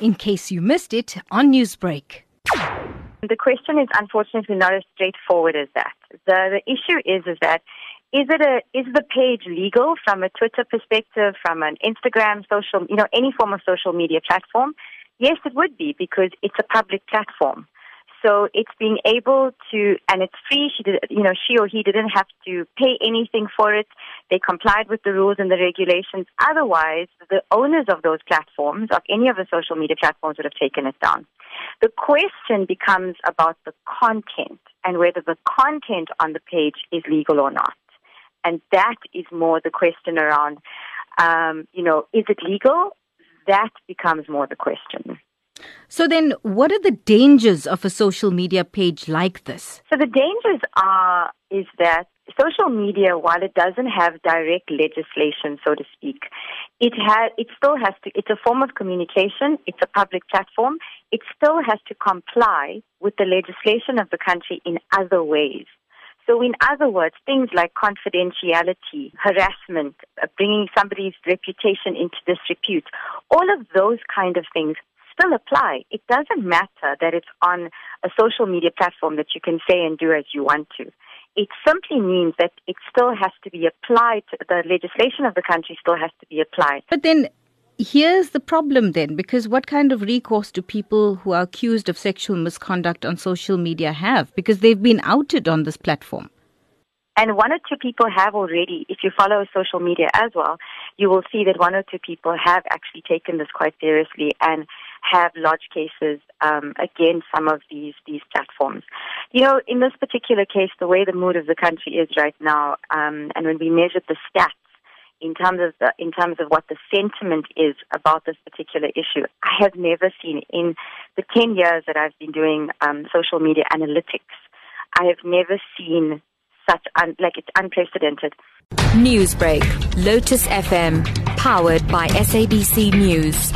in case you missed it on Newsbreak. The question is unfortunately not as straightforward as that. The issue is the page legal from a Twitter perspective, from an Instagram, social, any form of social media platform? Yes, it would be, because it's a public platform. So it's being able to, and it's free. She or he didn't have to pay anything for it. They complied with the rules and the regulations. Otherwise, the owners of those platforms, of any of the social media platforms, would have taken it down. The question becomes about the content and whether the content on the page is legal or not. And that is more the question around, is it legal? That becomes more the question. So then what are the dangers of a social media page like this? So the dangers is that social media, while it doesn't have direct legislation, so to speak, it's a form of communication, it's a public platform, it still has to comply with the legislation of the country in other ways. So in other words, things like confidentiality, harassment, bringing somebody's reputation into disrepute, all of those kind of things still apply. It doesn't matter that it's on a social media platform that you can say and do as you want to. It simply means that it still has to be applied. The legislation of the country still has to be applied. But then here's the problem then, because what kind of recourse do people who are accused of sexual misconduct on social media have? Because they've been outed on this platform. And one or two people have already. If you follow social media as well, you will see that one or two people have actually taken this quite seriously and have lodged cases against some of these platforms. In this particular case, the way the mood of the country is right now, and when we measured the stats in terms of what the sentiment is about this particular issue, I have never seen in the 10 years that I've been doing social media analytics, I have never seen it's unprecedented. Newsbreak, Lotus FM, powered by SABC News.